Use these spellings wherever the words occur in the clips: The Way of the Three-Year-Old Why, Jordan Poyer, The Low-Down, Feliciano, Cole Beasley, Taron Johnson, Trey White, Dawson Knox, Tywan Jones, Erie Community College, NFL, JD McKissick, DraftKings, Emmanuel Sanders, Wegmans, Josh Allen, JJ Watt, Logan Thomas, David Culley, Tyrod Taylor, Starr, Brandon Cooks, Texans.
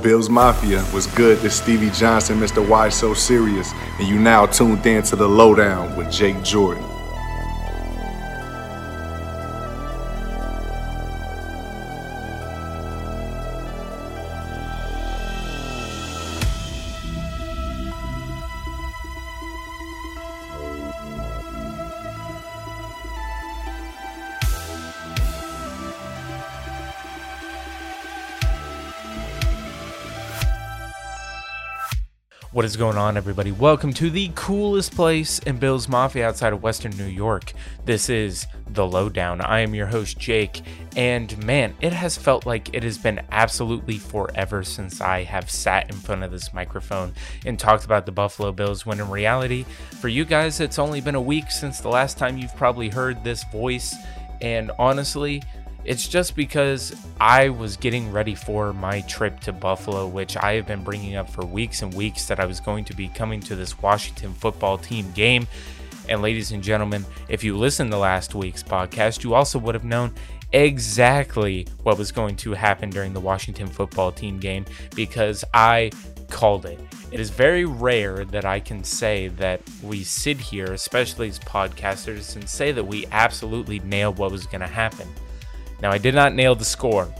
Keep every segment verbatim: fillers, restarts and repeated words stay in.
Bills Mafia, what's good? This Stevie Johnson, Mister Why So Serious, and you now tuned in to The Lowdown with Jake Jordan. What is going on, everybody? Welcome to the coolest place in Bills Mafia outside of Western New York. This is The Lowdown. I am your host, Jake, and man, it has felt like it has been absolutely forever since I have sat in front of this microphone and talked about the Buffalo Bills, when in reality, for you guys, it's only been a week since the last time you've probably heard this voice, and honestly, it's just because I was getting ready for my trip to Buffalo, which I have been bringing up for weeks and weeks that I was going to be coming to this Washington football team game. And ladies and gentlemen, if you listened to last week's podcast, you also would have known exactly what was going to happen during the Washington football team game, because I called it. It is very rare that I can say that we sit here, especially as podcasters, and say that we absolutely nailed what was going to happen. Now, I did not nail the score,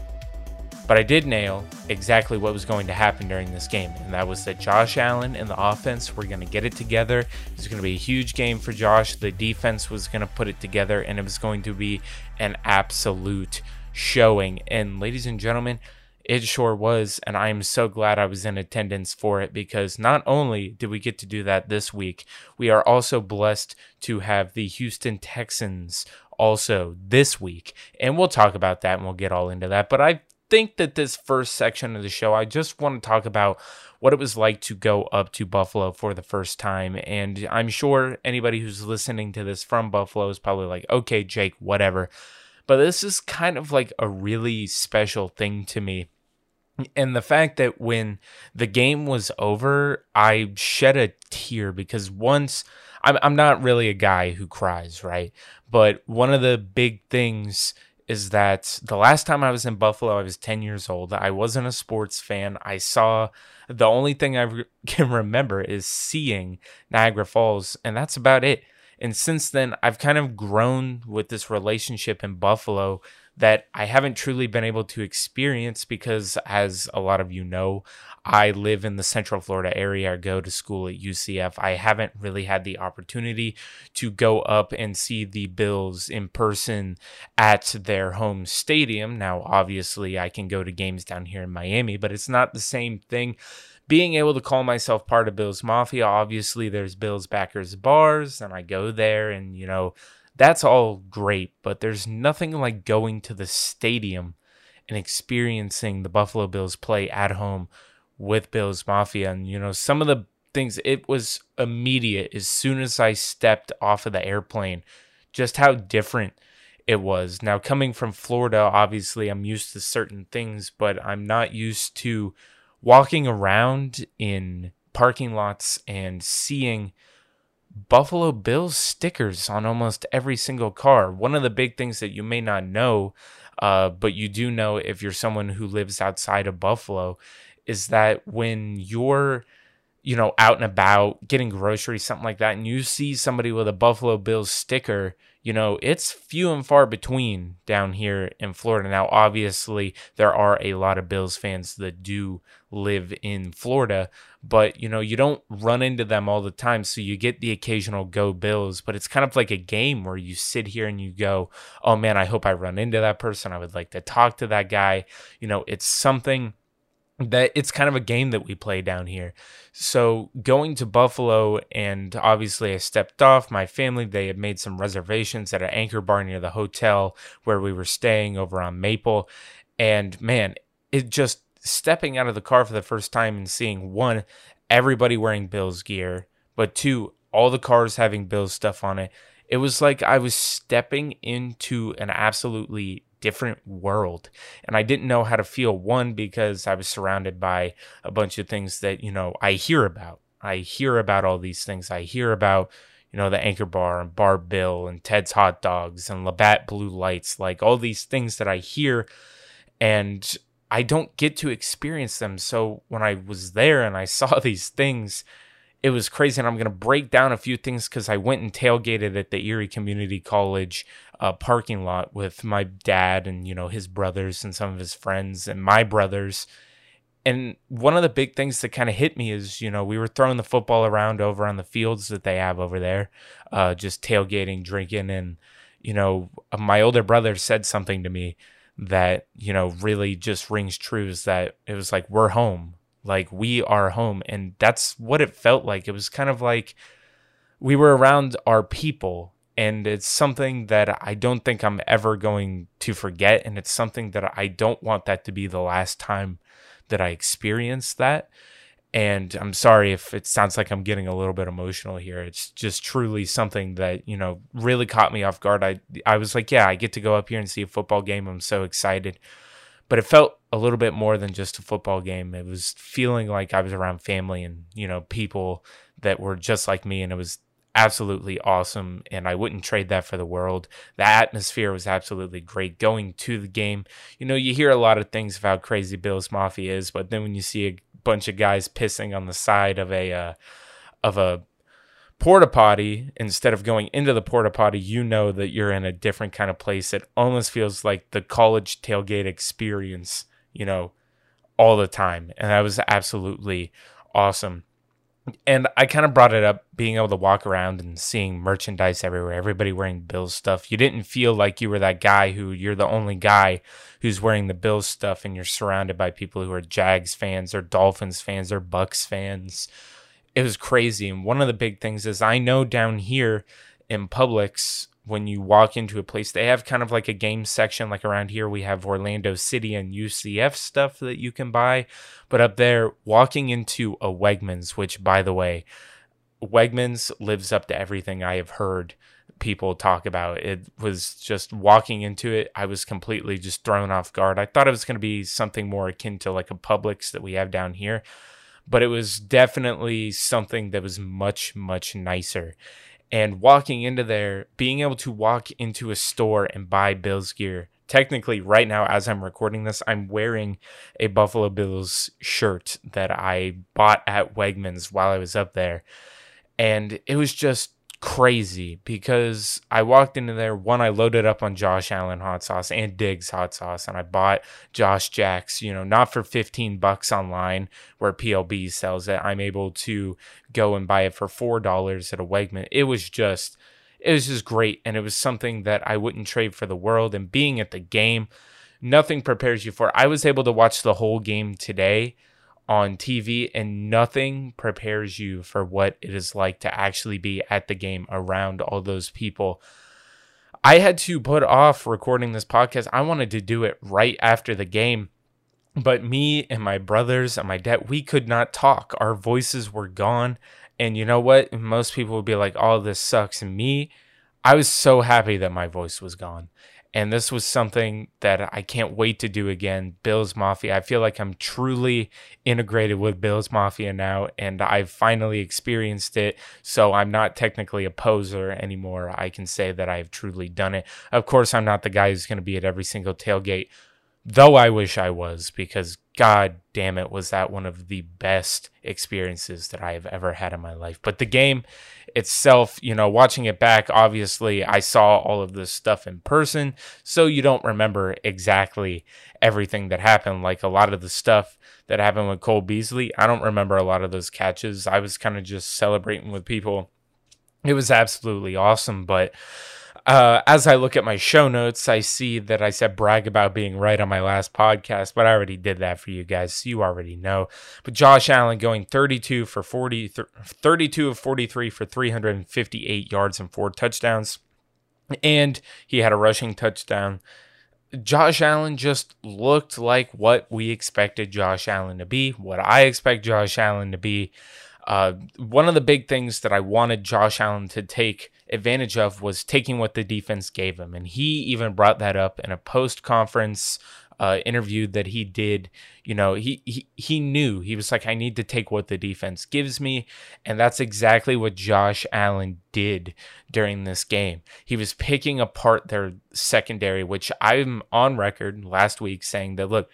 but I did nail exactly what was going to happen during this game, and that was that Josh Allen and the offense were going to get it together. It was going to be a huge game for Josh. The defense was going to put it together, and it was going to be an absolute showing. And ladies and gentlemen, it sure was, and I am so glad I was in attendance for it, because not only did we get to do that this week, we are also blessed to have the Houston Texans also this week, and we'll talk about that and we'll get all into that. But I think that this first section of the show, I just want to talk about what it was like to go up to Buffalo for the first time. And I'm sure anybody who's listening to this from Buffalo is probably like, okay, Jake, whatever. But this is kind of like a really special thing to me. And the fact that when the game was over, I shed a tear, because once, I'm, I'm not really a guy who cries, right? But one of the big things is that the last time I was in Buffalo, I was ten years old. I wasn't a sports fan. I saw, the only thing I re- can remember is seeing Niagara Falls, and that's about it. And since then, I've kind of grown with this relationship in Buffalo that I haven't truly been able to experience, because as a lot of you know, I live in the Central Florida area. I go to school at U C F. I haven't really had the opportunity to go up and see the Bills in person at their home stadium. Now, obviously, I can go to games down here in Miami, but it's not the same thing. Being able to call myself part of Bills Mafia, obviously, there's Bills Backers Bars, and I go there, and, you know, that's all great, but there's nothing like going to the stadium and experiencing the Buffalo Bills play at home with Bills Mafia. And, you know, some of the things, it was immediate as soon as I stepped off of the airplane, just how different it was. Now, coming from Florida, obviously, I'm used to certain things, but I'm not used to walking around in parking lots and seeing Buffalo Bills stickers on almost every single car. One of the big things that you may not know, uh, but you do know if you're someone who lives outside of Buffalo, is that when you're, you know, out and about getting groceries, something like that, and you see somebody with a Buffalo Bills sticker, you know, it's few and far between down here in Florida. Now, obviously, there are a lot of Bills fans that do live in Florida, but, you know, you don't run into them all the time, so you get the occasional go Bills, but it's kind of like a game where you sit here and you go, oh, man, I hope I run into that person. I would like to talk to that guy. You know, it's something that it's kind of a game that we play down here. So going to Buffalo, and obviously I stepped off. My family, they had made some reservations at an Anchor Bar near the hotel where we were staying over on Maple. And man, it just, stepping out of the car for the first time and seeing, one, everybody wearing Bills gear, but two, all the cars having Bills stuff on it. It was like I was stepping into an absolutely different world, and I didn't know how to feel, one, because I was surrounded by a bunch of things that, you know, I hear about. I hear about all these things. I hear about, you know, the Anchor Bar and Bar Bill and Ted's Hot Dogs and Labatt Blue Lights, like all these things that I hear, and I don't get to experience them. So when I was there and I saw these things, it was crazy. And I'm going to break down a few things because I went and tailgated at the Erie Community College uh, parking lot with my dad and, you know, his brothers and some of his friends and my brothers. And one of the big things that kind of hit me is, you know, we were throwing the football around over on the fields that they have over there, uh, just tailgating, drinking. And, you know, my older brother said something to me that, you know, really just rings true, is that it was like, we're home. Like, we are home. And that's what it felt like. It was kind of like we were around our people. And it's something that I don't think I'm ever going to forget. And it's something that I don't want that to be the last time that I experienced that. And I'm sorry if it sounds like I'm getting a little bit emotional here. It's just truly something that, you know, really caught me off guard. I I was like, yeah, I get to go up here and see a football game. I'm so excited. But it felt a little bit more than just a football game. It was feeling like I was around family and, you know, people that were just like me. And it was absolutely awesome. And I wouldn't trade that for the world. The atmosphere was absolutely great going to the game. You know, you hear a lot of things about crazy Bills Mafia is, but then when you see a bunch of guys pissing on the side of a uh, of a porta potty instead of going into the porta potty, you know that you're in a different kind of place. It almost feels like the college tailgate experience, you know, all the time. And that was absolutely awesome. And I kind of brought it up, being able to walk around and seeing merchandise everywhere, everybody wearing Bills stuff. You didn't feel like you were that guy who you're the only guy who's wearing the Bills stuff and you're surrounded by people who are Jags fans or Dolphins fans or Bucks fans. It was crazy. And one of the big things is, I know down here in Publix, when you walk into a place, they have kind of like a game section. Like around here, we have Orlando City and U C F stuff that you can buy. But up there, walking into a Wegmans, which, by the way, Wegmans lives up to everything I have heard people talk about. It was just walking into it, I was completely just thrown off guard. I thought it was going to be something more akin to like a Publix that we have down here, but it was definitely something that was much, much nicer. And walking into there, being able to walk into a store and buy Bills gear. Technically, right now, as I'm recording this, I'm wearing a Buffalo Bills shirt that I bought at Wegmans while I was up there. And it was just crazy because I walked into there. One, I loaded up on Josh Allen hot sauce and Diggs hot sauce. And I bought Josh Jacks, you know, not for fifteen bucks online where P L B sells it. I'm able to go and buy it for four dollars at a Wegman. It was just... It was just great, and it was something that I wouldn't trade for the world. And being at the game, nothing prepares you for it. I was able to watch the whole game today on T V, and nothing prepares you for what it is like to actually be at the game around all those people. I had to put off recording this podcast. I wanted to do it right after the game, but me and my brothers and my dad, we could not talk. Our voices were gone. And you know what? Most people would be like, oh, this sucks. And me, I was so happy that my voice was gone. And this was something that I can't wait to do again. Bills Mafia. I feel like I'm truly integrated with Bills Mafia now, and I've finally experienced it. So I'm not technically a poser anymore. I can say that I've truly done it. Of course, I'm not the guy who's going to be at every single tailgate, though I wish I was, because God damn it, was that one of the best experiences that I have ever had in my life. But the game itself, you know, watching it back, obviously I saw all of this stuff in person, so you don't remember exactly everything that happened. Like a lot of the stuff that happened with Cole Beasley, I don't remember a lot of those catches. I was kind of just celebrating with people. It was absolutely awesome, but Uh, as I look at my show notes, I see that I said brag about being right on my last podcast, but I already did that for you guys, so you already know. But Josh Allen going thirty-two for forty, thirty-two of forty-three for three hundred fifty-eight yards and four touchdowns, and he had a rushing touchdown. Josh Allen just looked like what we expected Josh Allen to be, what I expect Josh Allen to be. Uh, one of the big things that I wanted Josh Allen to take advantage of was taking what the defense gave him. And he even brought that up in a post-conference uh, interview that he did. You know, he, he, he knew. He was like, I need to take what the defense gives me. And that's exactly what Josh Allen did during this game. He was picking apart their secondary, which I'm on record last week saying that, look,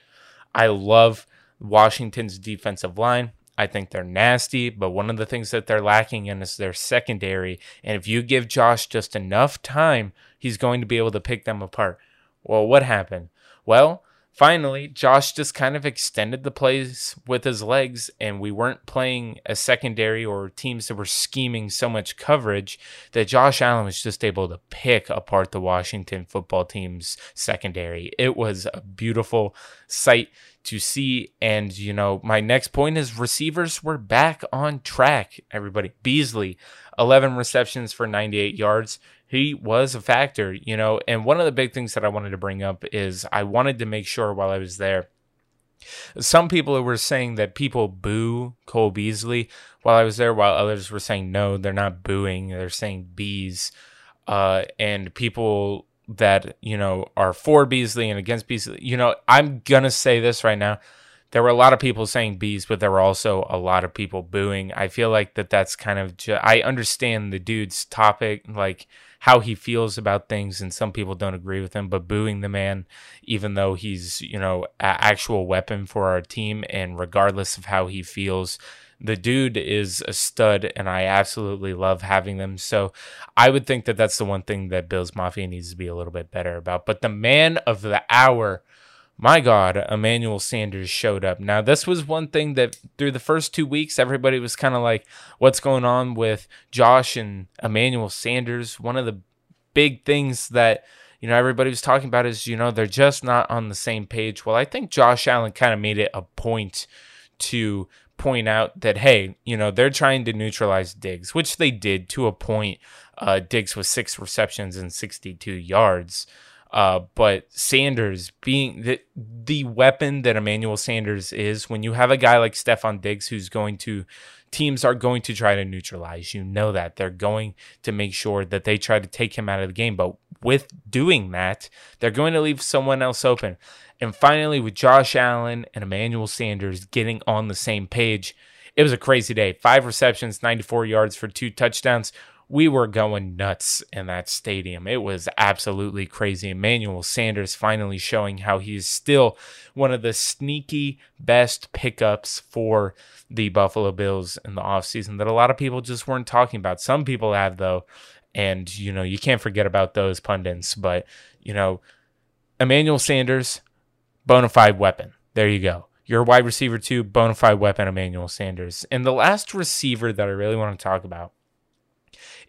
I love Washington's defensive line. I think they're nasty, but one of the things that they're lacking in is their secondary. And if you give Josh just enough time, he's going to be able to pick them apart. Well, what happened? Well, finally, Josh just kind of extended the plays with his legs, and we weren't playing a secondary or teams that were scheming so much coverage that Josh Allen was just able to pick apart the Washington football team's secondary. It was a beautiful sight to see. And, you know, my next point is receivers were back on track, everybody. Beasley, eleven receptions for ninety-eight yards. He was a factor, you know. And one of the big things that I wanted to bring up is I wanted to make sure while I was there, some people were saying that people boo Cole Beasley while I was there, while others were saying, no, they're not booing. They're saying bees. Uh, and people that, you know, are for Beasley and against Beasley. You know, I'm going to say this right now. There were a lot of people saying bees, but there were also a lot of people booing. I feel like that that's kind of, ju- I understand the dude's topic, like how he feels about things, and some people don't agree with him, but booing the man, even though he's, you know, an actual weapon for our team, and regardless of how he feels, the dude is a stud, and I absolutely love having them. So I would think that that's the one thing that Bills Mafia needs to be a little bit better about. But the man of the hour, my God, Emmanuel Sanders showed up. Now, this was one thing that through the first two weeks, everybody was kind of like, what's going on with Josh and Emmanuel Sanders? One of the big things that, you know, everybody was talking about is, you know, they're just not on the same page. Well, I think Josh Allen kind of made it a point to point out that, hey, you know, they're trying to neutralize Diggs, which they did to a point. Uh, Diggs with six receptions and sixty-two yards. Uh, but Sanders being the, the weapon that Emmanuel Sanders is, when you have a guy like Stephon Diggs, who's going to, teams are going to try to neutralize, you know, that they're going to make sure that they try to take him out of the game. But with doing that, they're going to leave someone else open. And finally, with Josh Allen and Emmanuel Sanders getting on the same page, it was a crazy day. Five receptions, ninety-four yards for two touchdowns. We were going nuts in that stadium. It was absolutely crazy. Emmanuel Sanders finally showing how he is still one of the sneaky best pickups for the Buffalo Bills in the offseason that a lot of people just weren't talking about. Some people have, though, and, you know, you can't forget about those pundits. But, you know, Emmanuel Sanders, bona fide weapon. There you go. Your wide receiver, too, bona fide weapon, Emmanuel Sanders. And the last receiver that I really want to talk about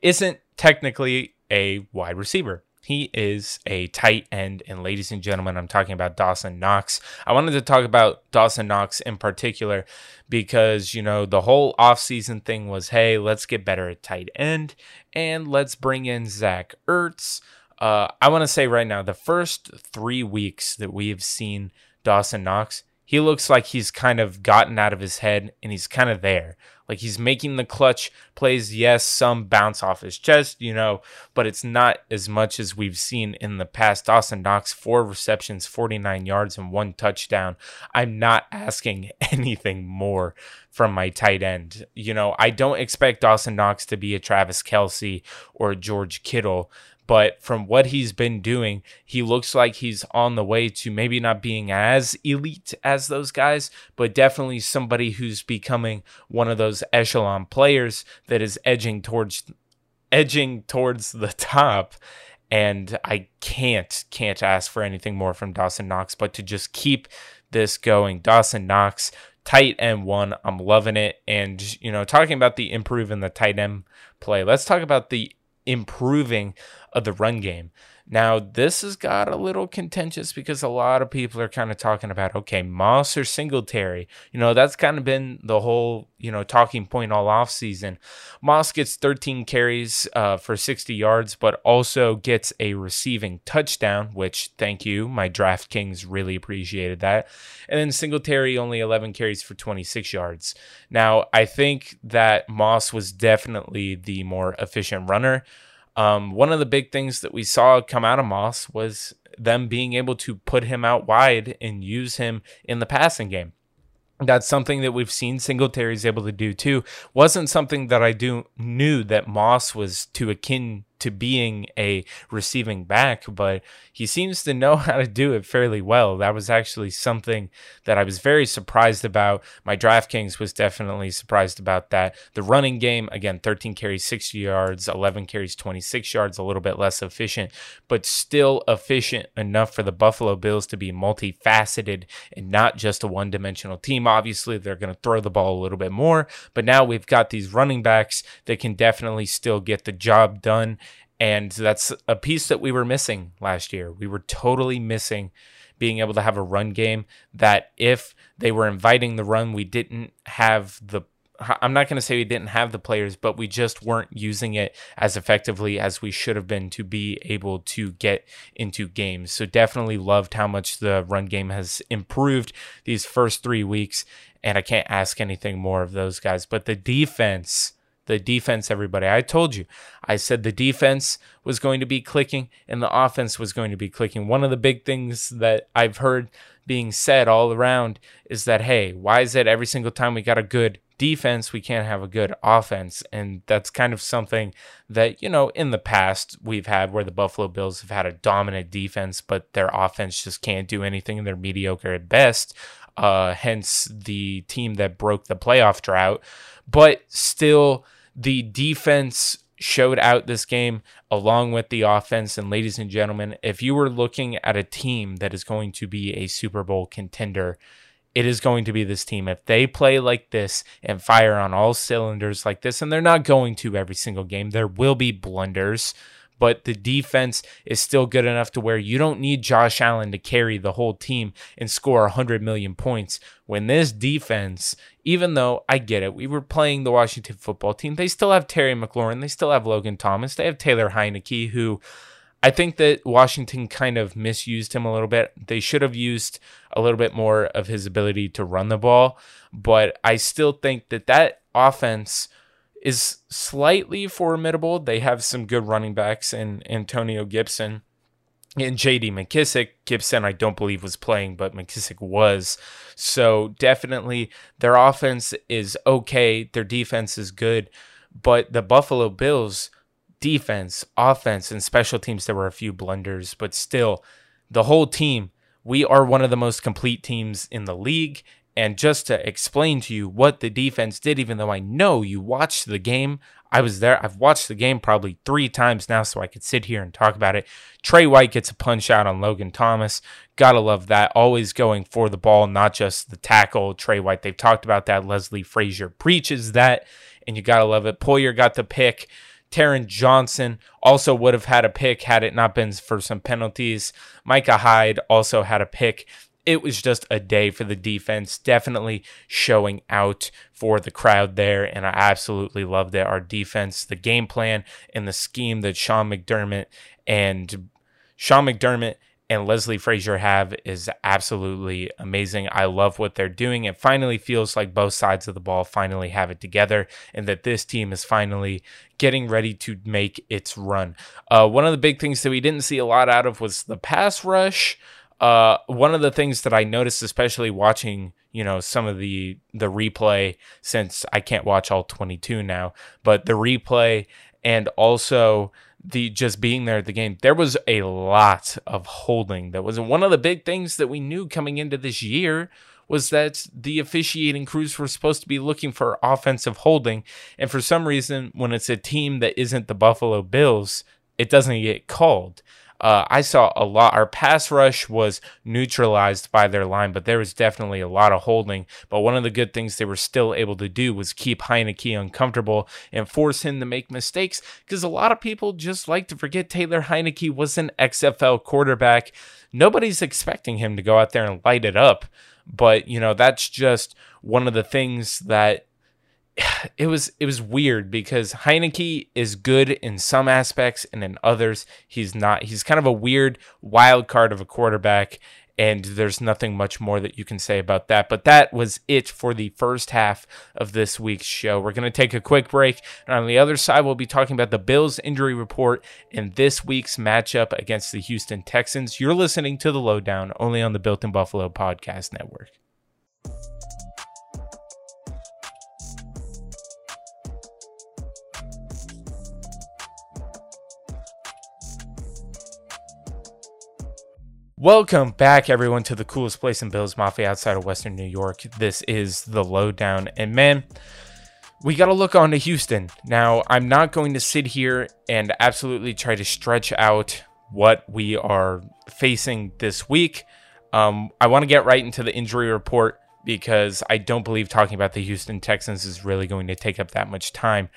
isn't technically a wide receiver. He is a tight end, and ladies and gentlemen, I'm talking about Dawson Knox. I wanted to talk about Dawson Knox in particular because, you know, the whole offseason thing was, hey, let's get better at tight end, and let's bring in Zach Ertz. Uh, I want to say right now, the first three weeks that we have seen Dawson Knox, he looks like he's kind of gotten out of his head, and he's kind of there. Like, he's making the clutch plays. Yes, some bounce off his chest, you know, but it's not as much as we've seen in the past. Dawson Knox, four receptions, forty-nine yards, and one touchdown. I'm not asking anything more from my tight end. You know, I don't expect Dawson Knox to be a Travis Kelce or a George Kittle, but from what he's been doing, he looks like he's on the way to maybe not being as elite as those guys, but definitely somebody who's becoming one of those echelon players that is edging towards edging towards the top. And I can't can't ask for anything more from Dawson Knox, but to just keep this going. Dawson Knox, tight end one, I'm loving it. And, you know, talking about the improve in the tight end play, let's talk about the improving of the run game. Now, this has got a little contentious because a lot of people are kind of talking about, okay, Moss or Singletary. You know, that's kind of been the whole, you know, talking point all offseason. Moss gets thirteen carries uh, for sixty yards, but also gets a receiving touchdown, which, thank you, my DraftKings really appreciated that. And then Singletary only eleven carries for twenty-six yards. Now, I think that Moss was definitely the more efficient runner. Um, one of the big things that we saw come out of Moss was them being able to put him out wide and use him in the passing game. That's something that we've seen Singletary is able to do too. Wasn't something that I do knew that Moss was too akin to being a receiving back, but he seems to know how to do it fairly well. That was actually something that I was very surprised about. My DraftKings was definitely surprised about that. The running game, again, thirteen carries, sixty yards, eleven carries, twenty-six yards, a little bit less efficient, but still efficient enough for the Buffalo Bills to be multifaceted and not just a one-dimensional team. Obviously, they're going to throw the ball a little bit more, but now we've got these running backs that can definitely still get the job done. And that's a piece that we were missing last year. We were totally missing being able to have a run game that if they were inviting the run, we didn't have the, I'm not going to say we didn't have the players, but we just weren't using it as effectively as we should have been to be able to get into games. So definitely loved how much the run game has improved these first three weeks. And I can't ask anything more of those guys, but the defense, the defense, everybody, I told you, I said the defense was going to be clicking and the offense was going to be clicking. One of the big things that I've heard being said all around is that, hey, why is it every single time we got a good defense, we can't have a good offense? And that's kind of something that, you know, in the past we've had where the Buffalo Bills have had a dominant defense, but their offense just can't do anything and they're mediocre at best. Uh, hence the team that broke the playoff drought, but still the defense showed out this game along with the offense. And ladies and gentlemen, if you were looking at a team that is going to be a Super Bowl contender, it is going to be this team. If they play like this and fire on all cylinders like this, and they're not going to every single game, there will be blunders, but the defense is still good enough to where you don't need Josh Allen to carry the whole team and score one hundred million points. When this defense, even though I get it, we were playing the Washington football team, they still have Terry McLaurin, they still have Logan Thomas, they have Taylor Heinicke, who I think that Washington kind of misused him a little bit. They should have used a little bit more of his ability to run the ball, but I still think that that offense is slightly formidable. They have some good running backs in Antonio Gibson and J D McKissick. Gibson, I don't believe, was playing, but McKissick was. So definitely their offense is okay. Their defense is good, but the Buffalo Bills defense, offense, and special teams, there were a few blunders, but still, the whole team, we are one of the most complete teams in the league. And just to explain to you what the defense did, even though I know you watched the game, I was there, I've watched the game probably three times now, so I could sit here and talk about it. Trey White gets a punch out on Logan Thomas. Gotta love that. Always going for the ball, not just the tackle. Trey White, they've talked about that. Leslie Frazier preaches that, and you gotta love it. Poyer got the pick. Taron Johnson also would have had a pick had it not been for some penalties. Micah Hyde also had a pick. It was just a day for the defense, definitely showing out for the crowd there, and I absolutely loved it. Our defense, the game plan, and the scheme that Sean McDermott and Sean McDermott and Leslie Frazier have is absolutely amazing. I love what they're doing. It finally feels like both sides of the ball finally have it together and that this team is finally getting ready to make its run. Uh, one of the big things that we didn't see a lot out of was the pass rush. Uh, one of the things that I noticed, especially watching, you know, some of the, the replay, since I can't watch all twenty-two now, but the replay and also the just being there at the game, there was a lot of holding. That was one of the big things that we knew coming into this year, was that the officiating crews were supposed to be looking for offensive holding. And for some reason, when it's a team that isn't the Buffalo Bills, it doesn't get called. Uh, I saw a lot. Our pass rush was neutralized by their line, but there was definitely a lot of holding. But one of the good things they were still able to do was keep Heinicke uncomfortable and force him to make mistakes, because a lot of people just like to forget Taylor Heinicke was an X F L quarterback. Nobody's expecting him to go out there and light it up. But, you know, that's just one of the things that It was it was weird, because Heinicke is good in some aspects and in others he's not. He's kind of a weird wild card of a quarterback, and there's nothing much more that you can say about that. But that was it for the first half of this week's show. We're going to take a quick break, and on the other side, we'll be talking about the Bills injury report and this week's matchup against the Houston Texans. You're listening to The Lowdown, only on the Built in Buffalo Podcast Network. Welcome back, everyone, to the coolest place in Bills Mafia outside of Western New York. This is The Lowdown, and man, we got to look on to Houston. Now, I'm not going to sit here and absolutely try to stretch out what we are facing this week. Um, I want to get right into the injury report because I don't believe talking about the Houston Texans is really going to take up that much time.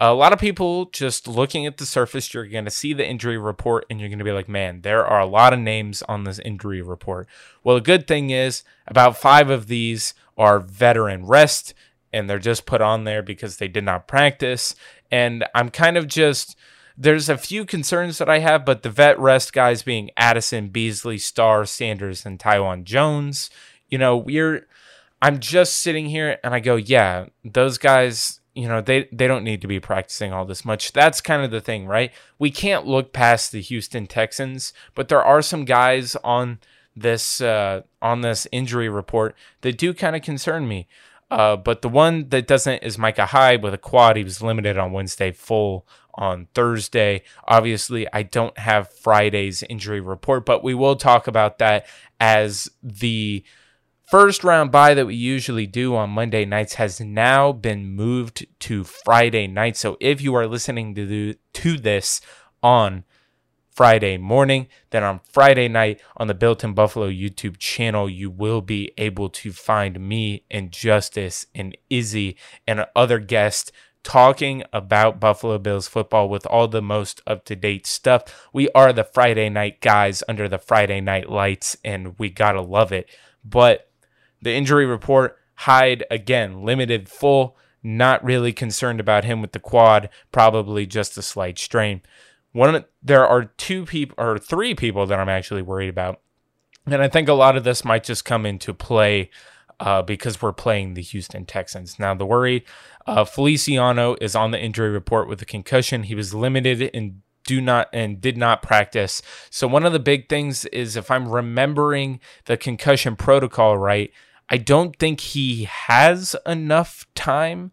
A lot of people, just looking at the surface, you're going to see the injury report and you're going to be like, man, there are a lot of names on this injury report. Well, the good thing is about five of these are veteran rest and they're just put on there because they did not practice. And I'm kind of just, there's a few concerns that I have, but the vet rest guys being Addison, Beasley, Starr, Sanders, and Tywan Jones, you know, we're, I'm just sitting here and I go, yeah, those guys, you know, they, they don't need to be practicing all this much. That's kind of the thing, right? We can't look past the Houston Texans, but there are some guys on this uh, on this injury report that do kind of concern me. Uh, but the one that doesn't is Micah Hyde with a quad. He was limited on Wednesday, full on Thursday. Obviously, I don't have Friday's injury report, but we will talk about that as the first round bye that we usually do on Monday nights has now been moved to Friday night. So if you are listening to the, to this on Friday morning, then on Friday night on the Built in Buffalo YouTube channel, you will be able to find me and Justice and Izzy and other guests talking about Buffalo Bills football with all the most up-to-date stuff. We are the Friday night guys under the Friday night lights, and we gotta love it. But the injury report, Hyde, again, limited full, not really concerned about him with the quad, probably just a slight strain. One, there are two people or three people that I'm actually worried about. And I think a lot of this might just come into play uh, because we're playing the Houston Texans. Now, the worry, uh, Feliciano is on the injury report with a concussion. He was limited in do not and did not practice. So one of the big things is, if I'm remembering the concussion protocol right, I don't think he has enough time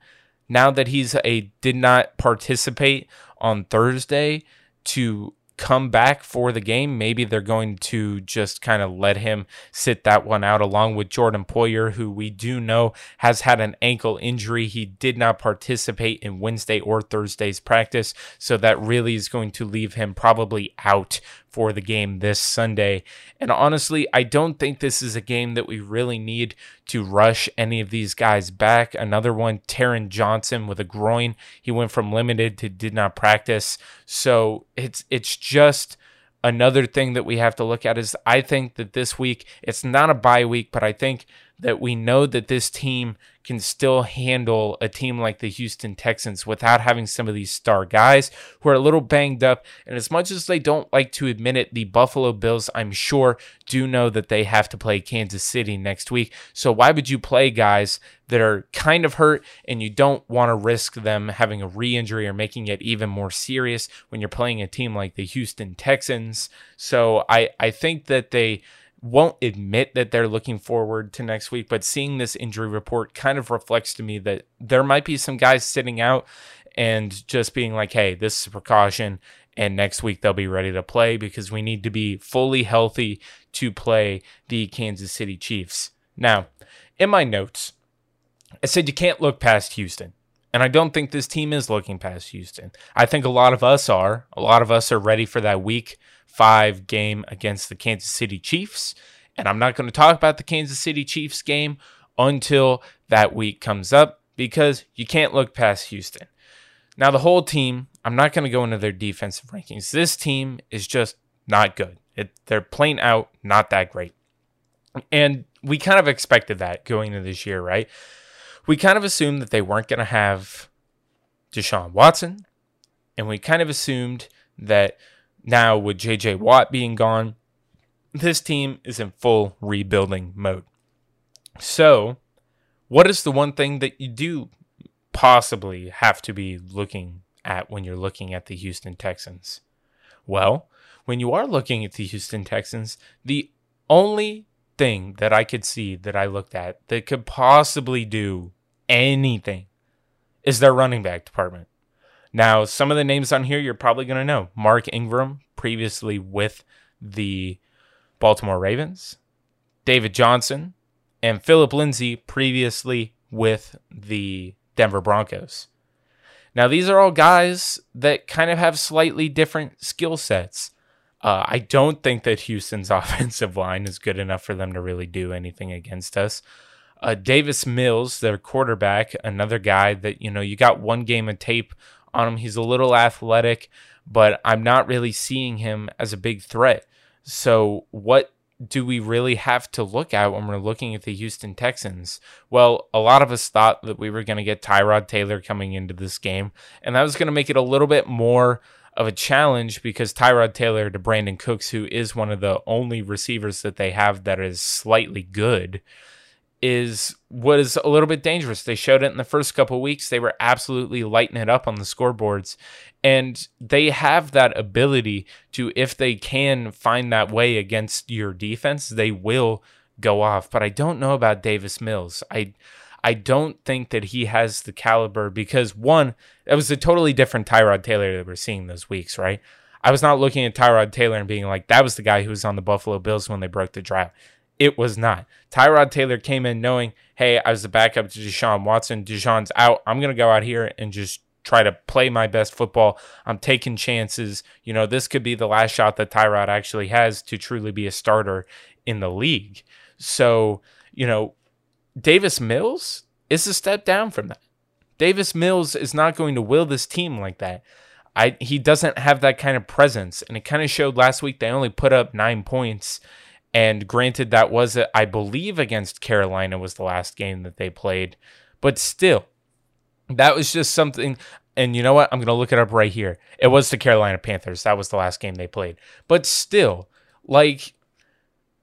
now that he's a did not participate on Thursday to come back for the game. Maybe they're going to just kind of let him sit that one out along with Jordan Poyer, who we do know has had an ankle injury. He did not participate in Wednesday or Thursday's practice, so that really is going to leave him probably out for the game this Sunday. And honestly, I don't think this is a game that we really need to rush any of these guys back. Another one, Taron Johnson with a groin. He went from limited to did not practice. So it's it's just another thing that we have to look at is, I think that this week, it's not a bye week, but I think that we know that this team can still handle a team like the Houston Texans without having some of these star guys who are a little banged up. And as much as they don't like to admit it, the Buffalo Bills, I'm sure, do know that they have to play Kansas City next week. So why would you play guys that are kind of hurt and you don't want to risk them having a re-injury or making it even more serious when you're playing a team like the Houston Texans? So I, I think that they won't admit that they're looking forward to next week, but seeing this injury report kind of reflects to me that there might be some guys sitting out and just being like, hey, this is a precaution, and next week they'll be ready to play because we need to be fully healthy to play the Kansas City Chiefs. Now, in my notes, I said you can't look past Houston. And I don't think this team is looking past Houston. I think a lot of us are. A lot of us are ready for that week five game against the Kansas City Chiefs. And I'm not going to talk about the Kansas City Chiefs game until that week comes up because you can't look past Houston. Now, the whole team, I'm not going to go into their defensive rankings. This team is just not good. It, they're plain out not that great. And we kind of expected that going into this year, right? We kind of assumed that they weren't going to have Deshaun Watson, and we kind of assumed that now with J J Watt being gone, this team is in full rebuilding mode. So what is the one thing that you do possibly have to be looking at when you're looking at the Houston Texans? Well, when you are looking at the Houston Texans, the only thing that I could see that I looked at that could possibly do anything is their running back department. Now, some of the names on here you're probably going to know. Mark Ingram, previously with the Baltimore Ravens, David Johnson, and Philip Lindsay, previously with the Denver Broncos. Now, these are all guys that kind of have slightly different skill sets. Uh, I don't think that Houston's offensive line is good enough for them to really do anything against us. Uh, Davis Mills, their quarterback, another guy that, you know, you got one game of tape on him. He's a little athletic, but I'm not really seeing him as a big threat. So what do we really have to look at when we're looking at the Houston Texans? Well, a lot of us thought that we were going to get Tyrod Taylor coming into this game, and that was going to make it a little bit more of a challenge because Tyrod Taylor to Brandon Cooks, who is one of the only receivers that they have that is slightly good, is was a little bit dangerous. They showed it in the first couple of weeks. They were absolutely lighting it up on the scoreboards. And they have that ability to, if they can find that way against your defense, they will go off. But I don't know about Davis Mills. I I don't think that he has the caliber because, one, that was a totally different Tyrod Taylor that we're seeing those weeks, right? I was not looking at Tyrod Taylor and being like, that was the guy who was on the Buffalo Bills when they broke the drought. It was not. Tyrod Taylor came in knowing, hey, I was the backup to Deshaun Watson. Deshaun's out. I'm going to go out here and just try to play my best football. I'm taking chances. You know, this could be the last shot that Tyrod actually has to truly be a starter in the league. So, you know, Davis Mills is a step down from that. Davis Mills is not going to will this team like that. I He doesn't have that kind of presence. And it kind of showed last week. They only put up nine points. And granted, that was, I believe, against Carolina was the last game that they played. But still, that was just something. And you know what? I'm going to look it up right here. It was the Carolina Panthers. That was the last game they played. But still, like,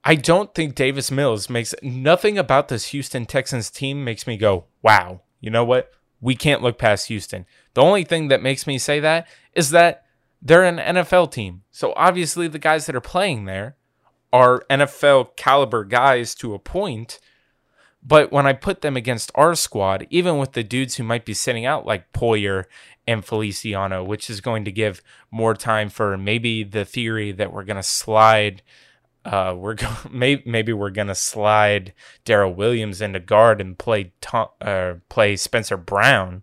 I don't think Davis Mills makes, nothing about this Houston Texans team makes me go, wow, you know what? We can't look past Houston. The only thing that makes me say that is that they're an N F L team. So obviously the guys that are playing there are N F L caliber guys to a point, but when I put them against our squad, even with the dudes who might be sitting out like Poyer and Feliciano, which is going to give more time for maybe the theory that we're going to slide, uh, we're go- maybe, maybe we're going to slide Darrell Williams into guard and play Tom, uh, play Spencer Brown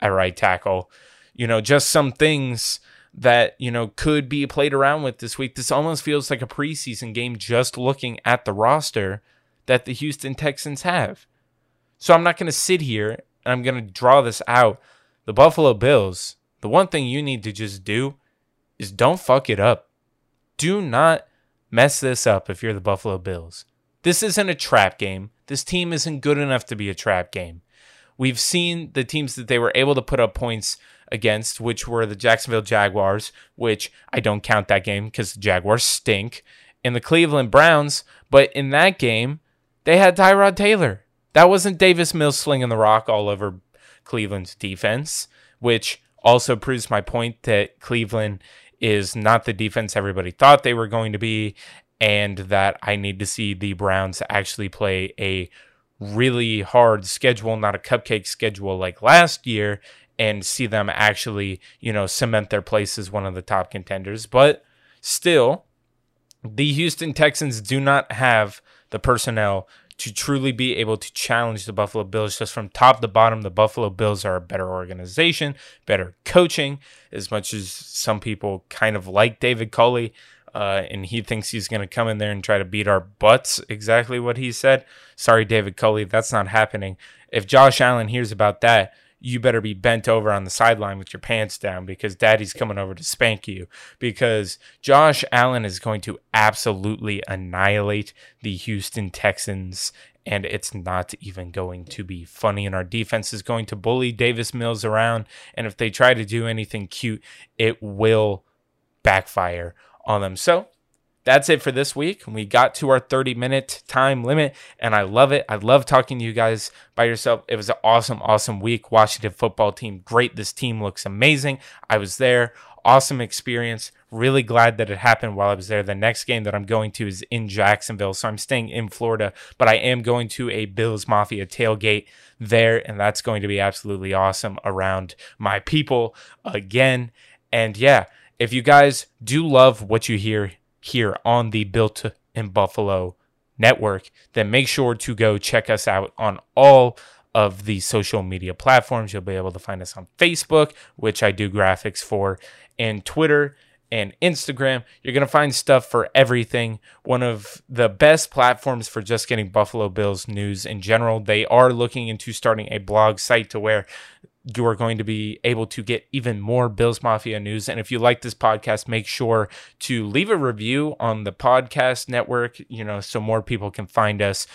at right tackle. You know, just some things that, you know, could be played around with this week. This almost feels like a preseason game just looking at the roster that the Houston Texans have. So I'm not going to sit here and I'm going to draw this out. The Buffalo Bills, the one thing you need to just do is don't fuck it up. Do not mess this up if you're the Buffalo Bills. This isn't a trap game. This team isn't good enough to be a trap game. We've seen the teams that they were able to put up points against, which were the Jacksonville Jaguars, which I don't count that game because the Jaguars stink, and the Cleveland Browns. But in that game, they had Tyrod Taylor. That wasn't Davis Mills slinging the rock all over Cleveland's defense, which also proves my point that Cleveland is not the defense everybody thought they were going to be, and that I need to see the Browns actually play a really hard schedule, not a cupcake schedule like last year, and see them actually, you know, cement their place as one of the top contenders. But still, the Houston Texans do not have the personnel to truly be able to challenge the Buffalo Bills. Just from top to bottom, the Buffalo Bills are a better organization, better coaching, as much as some people kind of like David Culley. Uh, and he thinks he's going to come in there and try to beat our butts. Exactly what he said. Sorry, David Culley, that's not happening. If Josh Allen hears about that, you better be bent over on the sideline with your pants down because daddy's coming over to spank you. Because Josh Allen is going to absolutely annihilate the Houston Texans, and it's not even going to be funny. And our defense is going to bully Davis Mills around, and if they try to do anything cute, it will backfire on them. So that's it for this week. We got to our thirty minute time limit, and I love it. I love talking to you guys by yourself. It was an awesome, awesome week. Washington football team, great. This team looks amazing. I was there. Awesome experience. Really glad that it happened while I was there. The next game that I'm going to is in Jacksonville, so I'm staying in Florida, but I am going to a Bills Mafia tailgate there, and that's going to be absolutely awesome around my people again. And yeah, if you guys do love what you hear here on the Built and Buffalo Network, then make sure to go check us out on all of the social media platforms. You'll be able to find us on Facebook, which I do graphics for, and Twitter and Instagram. You're going to find stuff for everything. One of the best platforms for just getting Buffalo Bills news in general. They are looking into starting a blog site to where you are going to be able to get even more Bills Mafia news. And if you like this podcast, make sure to leave a review on the podcast network, you know, so more people can find us.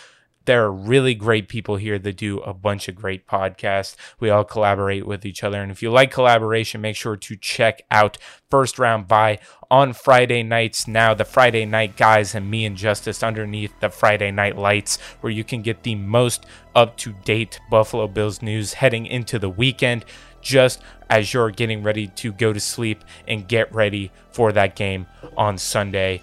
There are really great people here that do a bunch of great podcasts. We all collaborate with each other. And if you like collaboration, make sure to check out First Round Bye on Friday nights. Now the Friday Night Guys and me and Justice underneath the Friday Night Lights, where you can get the most up-to-date Buffalo Bills news heading into the weekend, just as you're getting ready to go to sleep and get ready for that game on Sunday.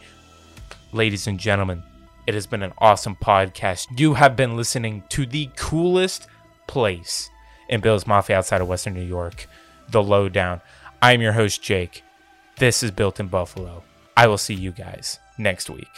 Ladies and gentlemen, it has been an awesome podcast. You have been listening to the coolest place in Bills Mafia outside of Western New York, The Lowdown. I'm your host, Jake. This is Built in Buffalo. I will see you guys next week.